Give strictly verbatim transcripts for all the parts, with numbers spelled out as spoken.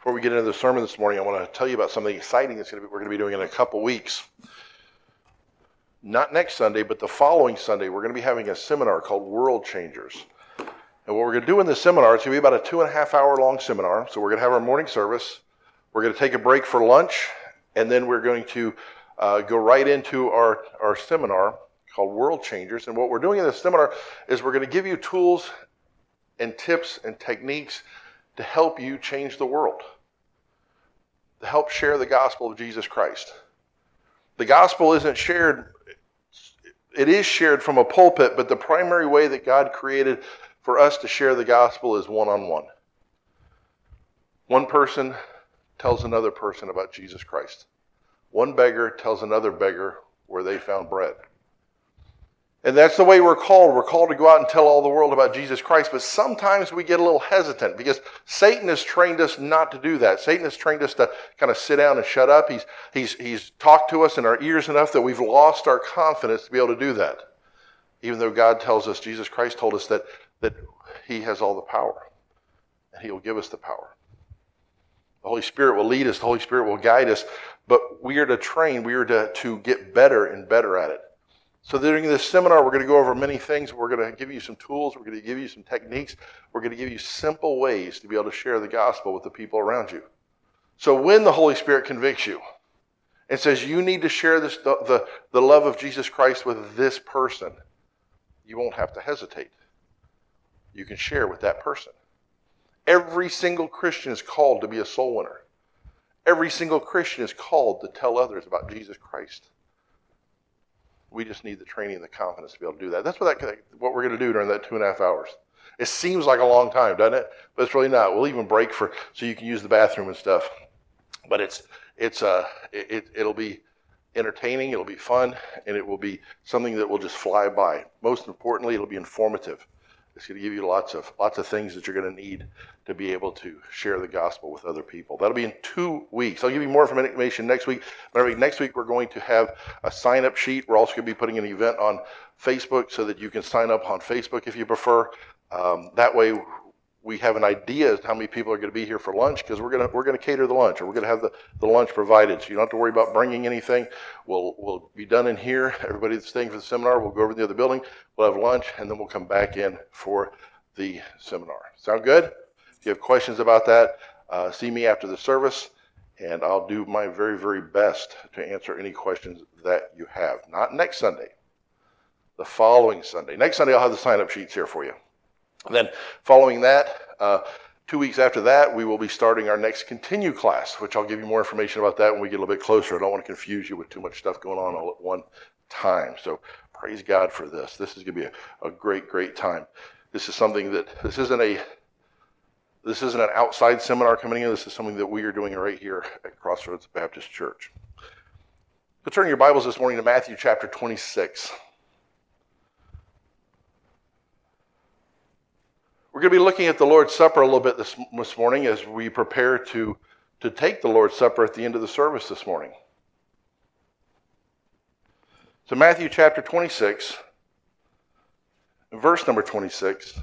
Before we get into the sermon this morning, I want to tell you about something exciting that's going to be, we're going to be doing in a couple weeks. Not next Sunday, but the following Sunday, we're going to be having a seminar called World Changers. And what we're going to do in this seminar, it's going to be about a two and a half hour long seminar. So we're going to have our morning service. We're going to take a break for lunch, and then we're going to uh, go right into our, our seminar called World Changers. And what we're doing in this seminar is we're going to give you tools and tips and techniques to help you change the world, to help share the gospel of Jesus Christ. The gospel isn't shared, it is shared from a pulpit, but the primary way that God created for us to share the gospel is one-on-one. One person tells another person about Jesus Christ. One beggar tells another beggar where they found bread. And that's the way we're called. We're called to go out and tell all the world about Jesus Christ. But sometimes we get a little hesitant because Satan has trained us not to do that. Satan has trained us to kind of sit down and shut up. He's he's he's talked to us in our ears enough that we've lost our confidence to be able to do that. Even though God tells us, Jesus Christ told us that, that he has all the power. And he will give us the power. The Holy Spirit will lead us. The Holy Spirit will guide us. But we are to train. We are to, to get better and better at it. So during this seminar, we're going to go over many things. We're going to give you some tools. We're going to give you some techniques. We're going to give you simple ways to be able to share the gospel with the people around you. So when the Holy Spirit convicts you and says you need to share this, the, the, the love of Jesus Christ with this person, you won't have to hesitate. You can share with that person. Every single Christian is called to be a soul winner. Every single Christian is called to tell others about Jesus Christ. We just need the training and the confidence to be able to do that. That's what that what we're going to do during that two and a half hours. It seems like a long time, doesn't it? But it's really not. We'll even break for so you can use the bathroom and stuff. But it's it's uh it it'll be entertaining. It'll be fun, and it will be something that will just fly by. Most importantly, it'll be informative. It's going to give you lots of lots of things that you're going to need to be able to share the gospel with other people. That'll be in two weeks. I'll give you more information next week. Next week, we're going to have a sign-up sheet. We're also going to be putting an event on Facebook so that you can sign up on Facebook if you prefer. Um, that way, we have an idea of how many people are going to be here for lunch because we're going to we're going to cater the lunch, or we're going to have the, the lunch provided. So you don't have to worry about bringing anything. We'll we'll be done in here. Everybody that's staying for the seminar, we'll go over to the other building. We'll have lunch, and then we'll come back in for the seminar. Sound good? If you have questions about that, uh, see me after the service, and I'll do my very, very best to answer any questions that you have. Not next Sunday, the following Sunday. Next Sunday, I'll have the sign-up sheets here for you. And then following that, uh, two weeks after that, we will be starting our next Continue class, which I'll give you more information about that when we get a little bit closer. I don't want to confuse you with too much stuff going on all at one time. So praise God for this. This is going to be a, a great, great time. This is something that, this isn't a, this isn't an outside seminar coming in. This is something that we are doing right here at Crossroads Baptist Church. So turn your Bibles this morning to Matthew chapter twenty-six. We're going to be looking at the Lord's Supper a little bit this, this morning as we prepare to, to take the Lord's Supper at the end of the service this morning. So Matthew chapter twenty-six, verse number twenty-six,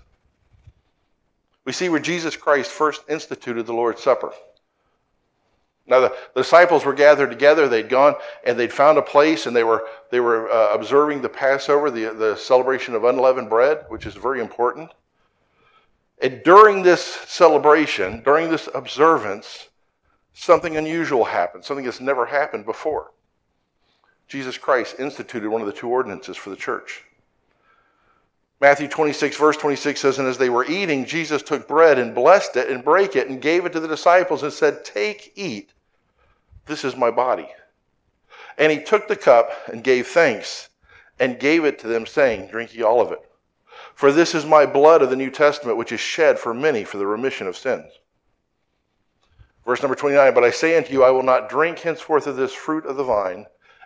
we see where Jesus Christ first instituted the Lord's Supper. Now the, the disciples were gathered together. They'd gone and they'd found a place, and they were they were uh, observing the Passover, the, the celebration of unleavened bread, which is very important. And during this celebration, during this observance, something unusual happened, something that's never happened before. Jesus Christ instituted one of the two ordinances for the church. Matthew twenty-six, verse twenty-six says, "And as they were eating, Jesus took bread and blessed it and brake it and gave it to the disciples and said, 'Take, eat, this is my body.' And he took the cup and gave thanks and gave it to them, saying, 'Drink ye all of it. For this is my blood of the New Testament, which is shed for many for the remission of sins.' Verse number twenty-nine, 'But I say unto you, I will not drink henceforth of this fruit of the vine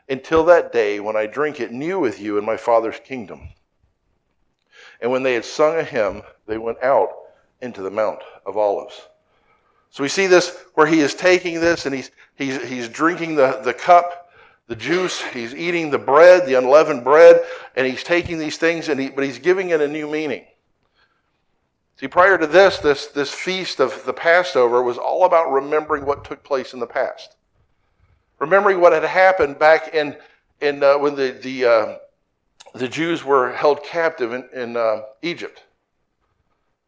until that day when I drink it new with you in my Father's kingdom.' And when they had sung a hymn, they went out into the Mount of Olives." So we see this where he is taking this and he's he's he's drinking the, the cup, the juice, he's eating the bread, the unleavened bread, and he's taking these things, and he, but he's giving it a new meaning. See, prior to this, this, this feast of the Passover was all about remembering what took place in the past. Remembering what had happened back in, in uh, when the the, uh, the Jews were held captive in, in uh, Egypt.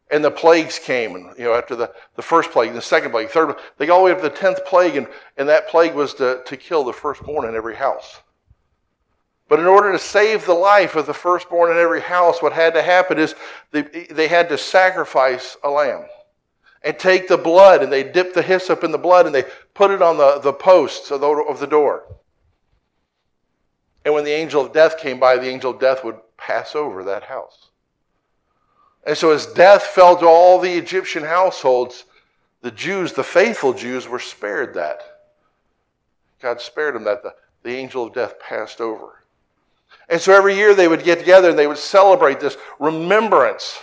And the plagues came, and you know, after the, the first plague, the second plague, third, they go all the way up to the tenth plague, and, and that plague was to, to kill the firstborn in every house. But in order to save the life of the firstborn in every house, what had to happen is they, they had to sacrifice a lamb and take the blood, and they dipped the hyssop in the blood, and they put it on the, the posts of the, of the door. And when the angel of death came by, the angel of death would pass over that house. And so as death fell to all the Egyptian households, the Jews, the faithful Jews, were spared that. God spared them that. The, the angel of death passed over. And so every year they would get together and they would celebrate this remembrance.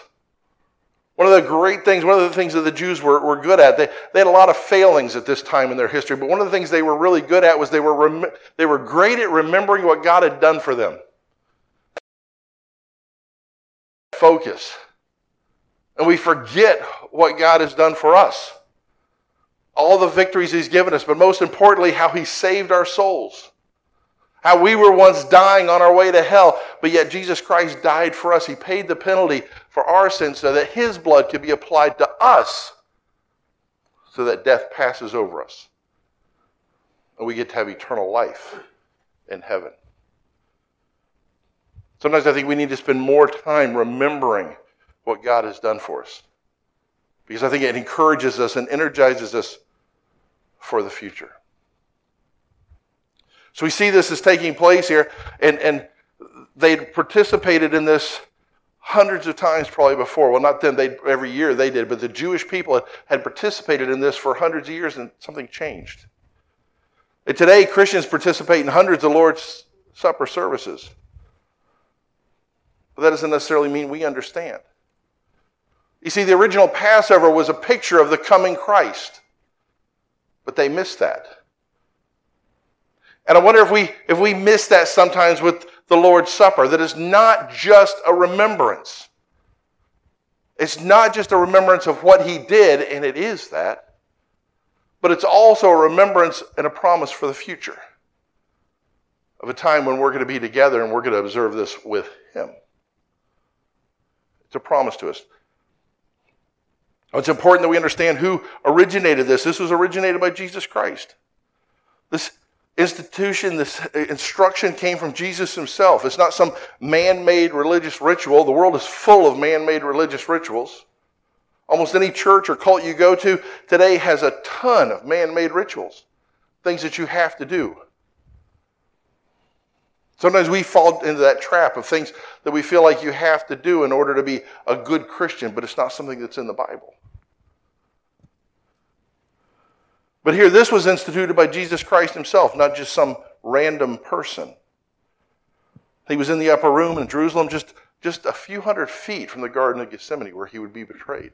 One of the great things, one of the things that the Jews were, were good at, they, they had a lot of failings at this time in their history, but one of the things they were really good at was they were rem- they were great at remembering what God had done for them. Focus. And we forget what God has done for us. All the victories he's given us, but most importantly, how he saved our souls. How we were once dying on our way to hell, but yet Jesus Christ died for us. He paid the penalty for our sins so that his blood could be applied to us so that death passes over us. And we get to have eternal life in heaven. Sometimes I think we need to spend more time remembering what God has done for us, because I think it encourages us and energizes us for the future. So we see this is taking place here, and, and they participated in this hundreds of times probably before. Well, not then, they, every year they did, but the Jewish people had participated in this for hundreds of years, and something changed. And today, Christians participate in hundreds of Lord's Supper services. But that doesn't necessarily mean we understand. You see, the original Passover was a picture of the coming Christ. But they missed that. And I wonder if we if we miss that sometimes with the Lord's Supper, that it's not just a remembrance. It's not just a remembrance of what he did, and it is that, but it's also a remembrance and a promise for the future of a time when we're going to be together and we're going to observe this with him. It's a promise to us. It's important that we understand who originated this. This was originated by Jesus Christ. This institution, this instruction came from Jesus himself. It's not some man-made religious ritual. The world is full of man-made religious rituals. Almost any church or cult you go to today has a ton of man-made rituals, things that you have to do. Sometimes we fall into that trap of things that we feel like you have to do in order to be a good Christian, but it's not something that's in the Bible. But here, this was instituted by Jesus Christ himself, not just some random person. He was in the upper room in Jerusalem, just, just a few hundred feet from the Garden of Gethsemane, where he would be betrayed.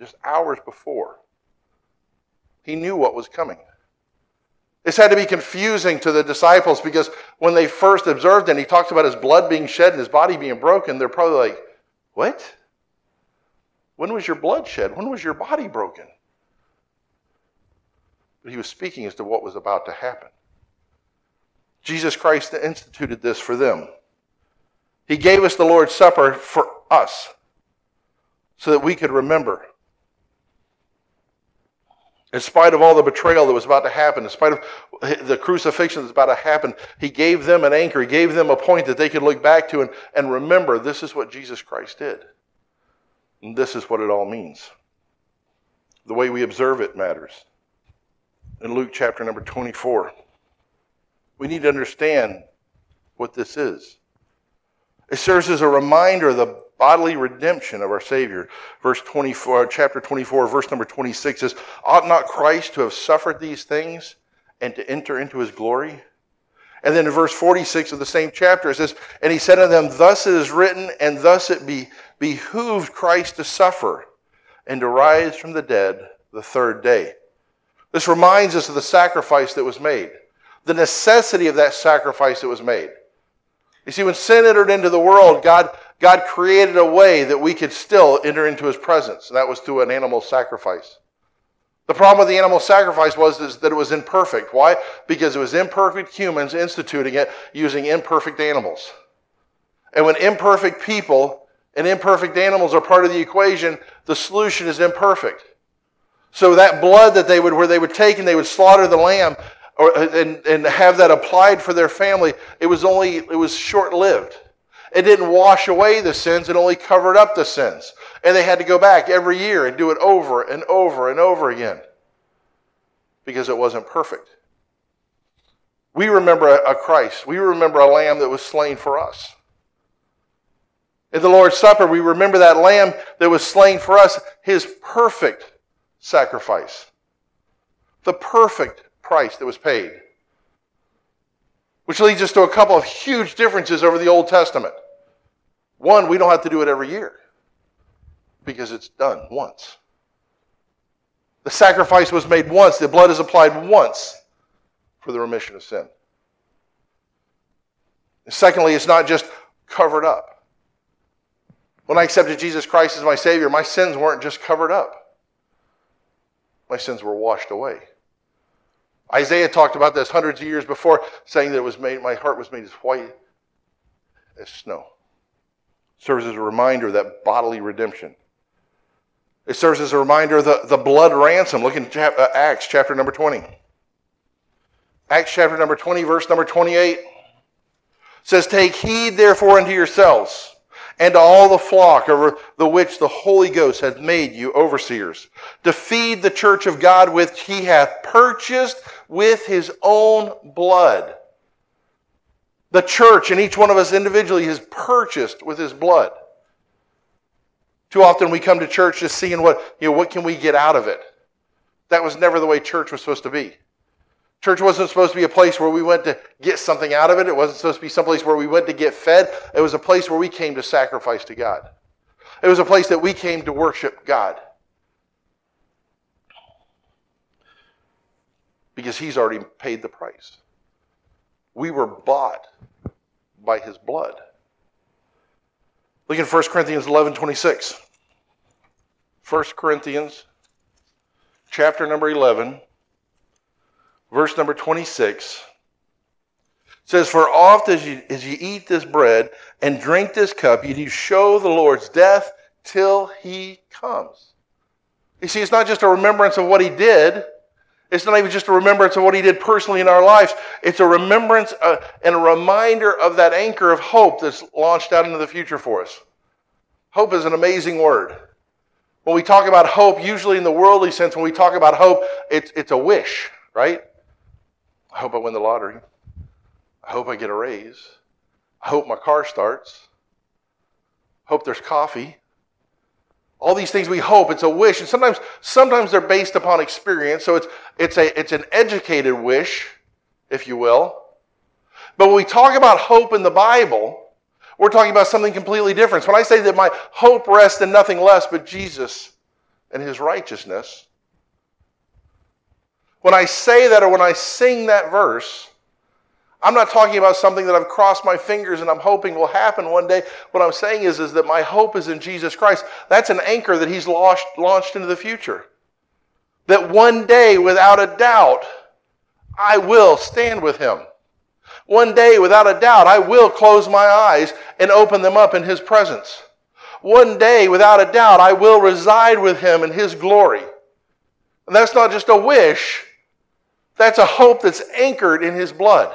Just hours before. He knew what was coming. This had to be confusing to the disciples, because when they first observed him, he talks about his blood being shed and his body being broken. They're probably like, what? When was your blood shed? When was your body broken? But he was speaking as to what was about to happen. Jesus Christ instituted this for them. He gave us the Lord's Supper for us so that we could remember. In spite of all the betrayal that was about to happen, in spite of the crucifixion that's about to happen, he gave them an anchor. He gave them a point that they could look back to and, and remember, this is what Jesus Christ did. And this is what it all means. The way we observe it matters. In Luke chapter number twenty-four, we need to understand what this is. It serves as a reminder of the bodily redemption of our Savior. Verse twenty-four, chapter twenty-four, verse number twenty-six says, "Ought not Christ to have suffered these things and to enter into his glory?" And then in verse forty-six of the same chapter it says, "And he said unto them, Thus it is written, and thus it be, behooved Christ to suffer and to rise from the dead the third day." This reminds us of the sacrifice that was made, the necessity of that sacrifice that was made. You see, when sin entered into the world, God God created a way that we could still enter into his presence, and that was through an animal sacrifice. The problem with the animal sacrifice was is that it was imperfect. Why? Because it was imperfect humans instituting it using imperfect animals. And when imperfect people and imperfect animals are part of the equation, the solution is imperfect. So that blood that they would, where they would take and they would slaughter the lamb or, and, and have that applied for their family, it was only, it was short-lived. It didn't wash away the sins, it only covered up the sins. And they had to go back every year and do it over and over and over again because it wasn't perfect. We remember a Christ. We remember a lamb that was slain for us. At the Lord's Supper, we remember that lamb that was slain for us, his perfect sacrifice, the perfect price that was paid. Which leads us to a couple of huge differences over the Old Testament. One, we don't have to do it every year because it's done once. The sacrifice was made once. The blood is applied once for the remission of sin. And secondly, it's not just covered up. When I accepted Jesus Christ as my Savior, my sins weren't just covered up. My sins were washed away. Isaiah talked about this hundreds of years before, saying that it was made, my heart was made as white as snow. It serves as a reminder of that bodily redemption. It serves as a reminder of the, the blood ransom. Look in Acts chapter number twenty. Acts chapter number twenty, verse number twenty-eight. It says, "Take heed therefore unto yourselves, and to all the flock over the which the Holy Ghost hath made you overseers, to feed the church of God which he hath purchased with his own blood." The church and each one of us individually is purchased with his blood. Too often we come to church just seeing what, you know, what can we get out of it? That was never the way church was supposed to be. Church wasn't supposed to be a place where we went to get something out of it. It wasn't supposed to be someplace where we went to get fed. It was a place where we came to sacrifice to God. It was a place that we came to worship God. Because he's already paid the price. We were bought by his blood. Look at First Corinthians eleven, twenty-six. First Corinthians chapter number eleven. Verse number twenty-six says, "For oft as ye, as ye eat this bread and drink this cup, ye do show the Lord's death till he comes." You see, it's not just a remembrance of what he did. It's not even just a remembrance of what he did personally in our lives. It's a remembrance uh, and a reminder of that anchor of hope that's launched out into the future for us. Hope is an amazing word. When we talk about hope, usually in the worldly sense, when we talk about hope, it's, it's a wish, right? I hope I win the lottery. I hope I get a raise. I hope my car starts. I hope there's coffee. All these things we hope. It's a wish. And sometimes sometimes they're based upon experience. So it's it's a it's an educated wish, if you will. But when we talk about hope in the Bible, we're talking about something completely different. So when I say that my hope rests in nothing less but Jesus and his righteousness, when I say that or when I sing that verse, I'm not talking about something that I've crossed my fingers and I'm hoping will happen one day. What I'm saying is, is that my hope is in Jesus Christ. That's an anchor that he's launched, launched into the future. That one day, without a doubt, I will stand with him. One day, without a doubt, I will close my eyes and open them up in his presence. One day, without a doubt, I will reside with him in his glory. And that's not just a wish. That's a hope that's anchored in his blood.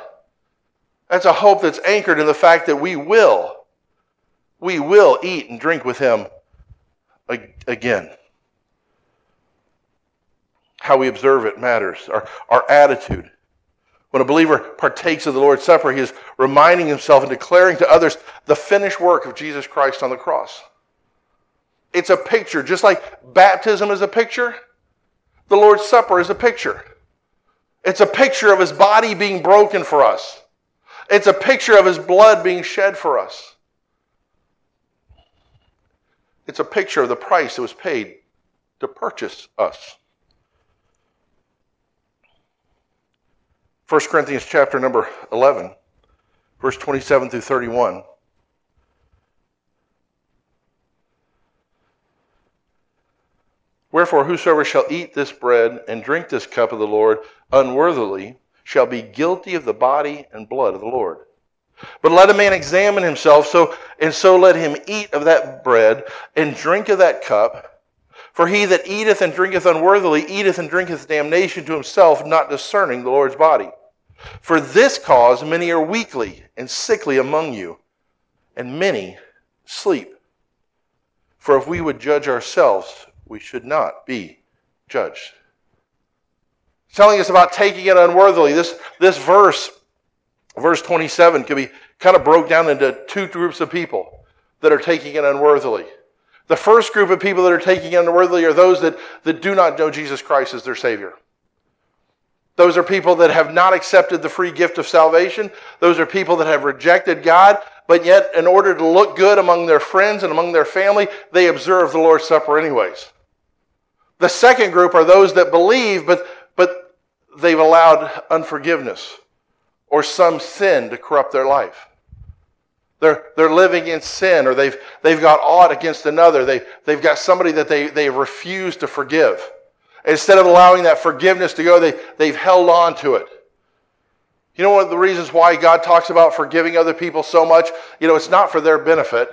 That's a hope that's anchored in the fact that we will, we will eat and drink with him again. How we observe it matters. Our, our attitude. When a believer partakes of the Lord's Supper, he is reminding himself and declaring to others the finished work of Jesus Christ on the cross. It's a picture. Just like baptism is a picture, the Lord's Supper is a picture. It's a picture of his body being broken for us. It's a picture of his blood being shed for us. It's a picture of the price that was paid to purchase us. First Corinthians chapter number eleven, verse twenty-seven through thirty-one Wherefore, whosoever shall eat this bread and drink this cup of the Lord unworthily shall be guilty of the body and blood of the Lord. But let a man examine himself, so and so let him eat of that bread and drink of that cup. For he that eateth and drinketh unworthily eateth and drinketh damnation to himself, not discerning the Lord's body. For this cause many are weakly and sickly among you, and many sleep. For if we would judge ourselves, we should not be judged. It's telling us about taking it unworthily. This, this verse, verse twenty-seven, could be kind of broke down into two groups of people that are taking it unworthily. The first group of people that are taking it unworthily are those that, that do not know Jesus Christ as their Savior. Those are people that have not accepted the free gift of salvation. Those are people that have rejected God, but yet in order to look good among their friends and among their family, they observe the Lord's Supper anyways. The second group are those that believe, but, but they've allowed unforgiveness or some sin to corrupt their life. They're, they're living in sin, or they've, they've got aught against another. They, they've got somebody that they, they refuse to forgive. Instead of allowing that forgiveness to go, they, they've held on to it. You know, one of the reasons why God talks about forgiving other people so much, you know, it's not for their benefit.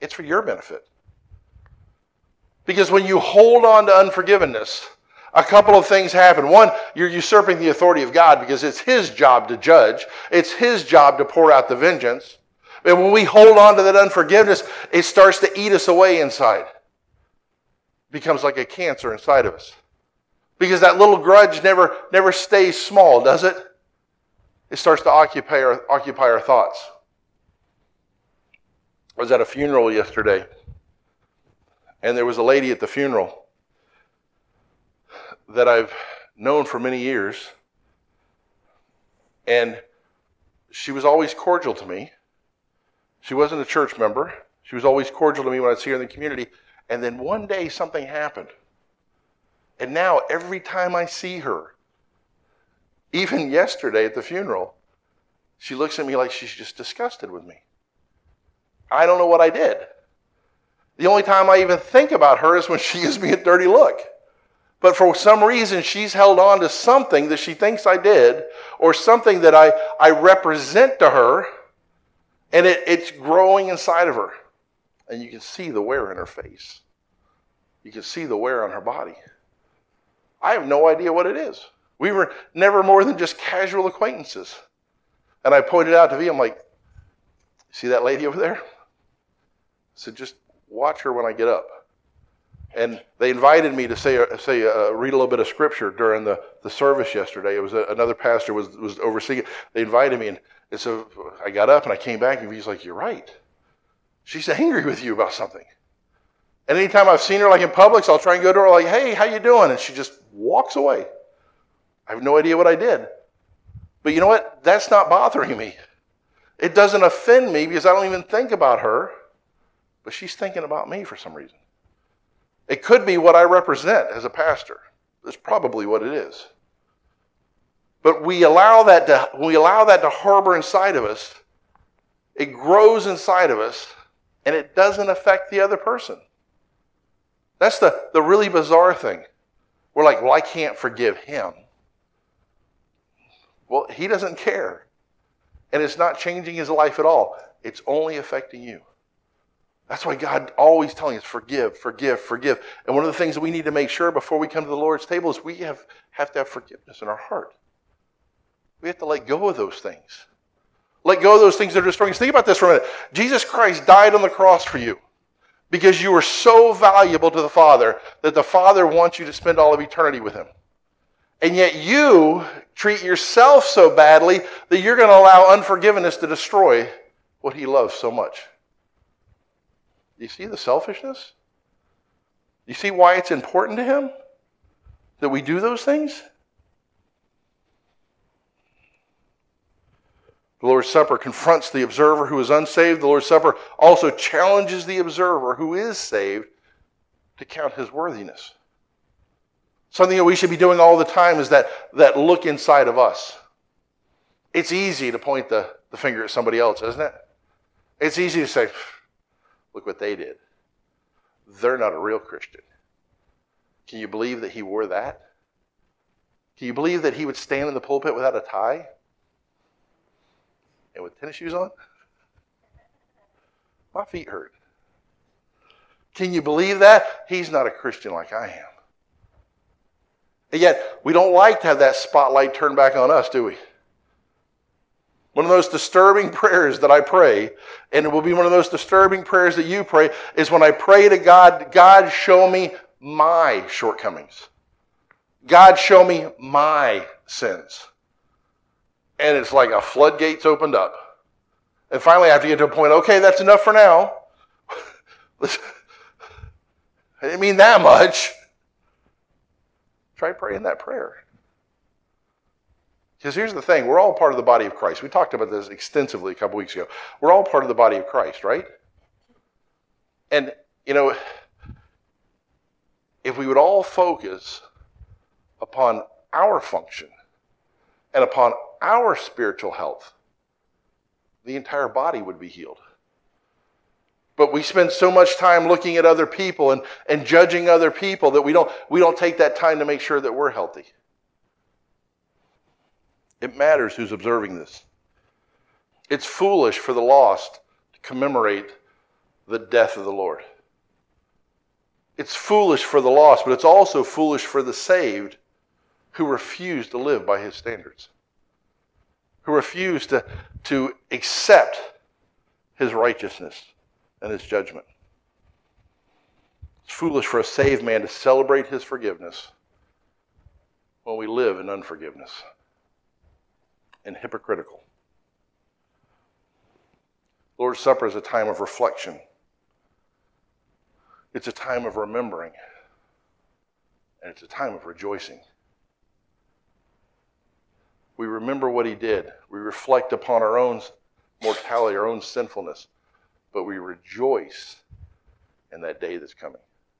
It's for your benefit. Because when you hold on to unforgiveness, a couple of things happen. One, you're usurping the authority of God, because it's His job to judge. It's His job to pour out the vengeance. And when we hold on to that unforgiveness, it starts to eat us away inside. Becomes like a cancer inside of us. Because that little grudge never never stays small, does it? It starts to occupy our, occupy our thoughts. I was at a funeral yesterday, and there was a lady at the funeral that I've known for many years, and she was always cordial to me. She wasn't a church member. She was always cordial to me when I'd see her in the community. And then one day something happened. And now every time I see her, even yesterday at the funeral, she looks at me like she's just disgusted with me. I don't know what I did. The only time I even think about her is when she gives me a dirty look. But for some reason, she's held on to something that she thinks I did, or something that I, I represent to her, and it, it's growing inside of her. And you can see the wear in her face. You can see the wear on her body. I have no idea what it is. We were never more than just casual acquaintances. And I pointed out to V, I'm like, see that lady over there? I said, just watch her when I get up. And they invited me to say, say uh, read a little bit of scripture during the, the service yesterday. It was a, another pastor was, was overseeing it. They invited me, and, and so I got up and I came back, and V's like, you're right. She's angry with you about something. And anytime I've seen her, like in Publix, I'll try and go to her like, hey, how you doing? And she just walks away. I have no idea what I did. But you know what? That's not bothering me. It doesn't offend me because I don't even think about her. But she's thinking about me for some reason. It could be what I represent as a pastor. That's probably what it is. But we allow that to, we allow that to harbor inside of us. It grows inside of us. And it doesn't affect the other person. That's the, the really bizarre thing. We're like, well, I can't forgive him. Well, he doesn't care. And it's not changing his life at all. It's only affecting you. That's why God always telling us, forgive, forgive, forgive. And one of the things that we need to make sure before we come to the Lord's table is we have, have to have forgiveness in our heart. We have to let go of those things. Let go of those things that are destroying us. Think about this for a minute. Jesus Christ died on the cross for you because you were so valuable to the Father that the Father wants you to spend all of eternity with Him. And yet you treat yourself so badly that you're going to allow unforgiveness to destroy what He loves so much. Do you see the selfishness? Do you see why it's important to Him that we do those things? The Lord's Supper confronts the observer who is unsaved. The Lord's Supper also challenges the observer who is saved to count his worthiness. Something that we should be doing all the time is that, that look inside of us. It's easy to point the, the finger at somebody else, isn't it? It's easy to say, look what they did. They're not a real Christian. Can you believe that he wore that? Can you believe that he would stand in the pulpit without a tie? And with tennis shoes on? My feet hurt. Can you believe that? He's not a Christian like I am. And yet, we don't like to have that spotlight turned back on us, do we? One of the most disturbing prayers that I pray, and it will be one of the most disturbing prayers that you pray, is when I pray to God, God, show me my shortcomings. God, show me my sins. And it's like a floodgate's opened up. And finally, I have to get to a point, okay, that's enough for now. I didn't mean that much. Try praying that prayer. Because here's the thing, we're all part of the body of Christ. We talked about this extensively a couple weeks ago. We're all part of the body of Christ, right? And, you know, if we would all focus upon our function and upon our spiritual health, the entire body would be healed. But we spend so much time looking at other people and, and judging other people that we don't, we don't take that time to make sure that we're healthy. It matters who's observing this. It's foolish for the lost to commemorate the death of the Lord. It's foolish for the lost, but it's also foolish for the saved who refuse to live by his standards, who refuse to, to accept his righteousness and his judgment. It's foolish for a saved man to celebrate his forgiveness when we live in unforgiveness and hypocritical. Lord's Supper is a time of reflection. It's a time of remembering, and it's a time of rejoicing. We remember what he did. We reflect upon our own mortality, our own sinfulness, but we rejoice in that day that's coming.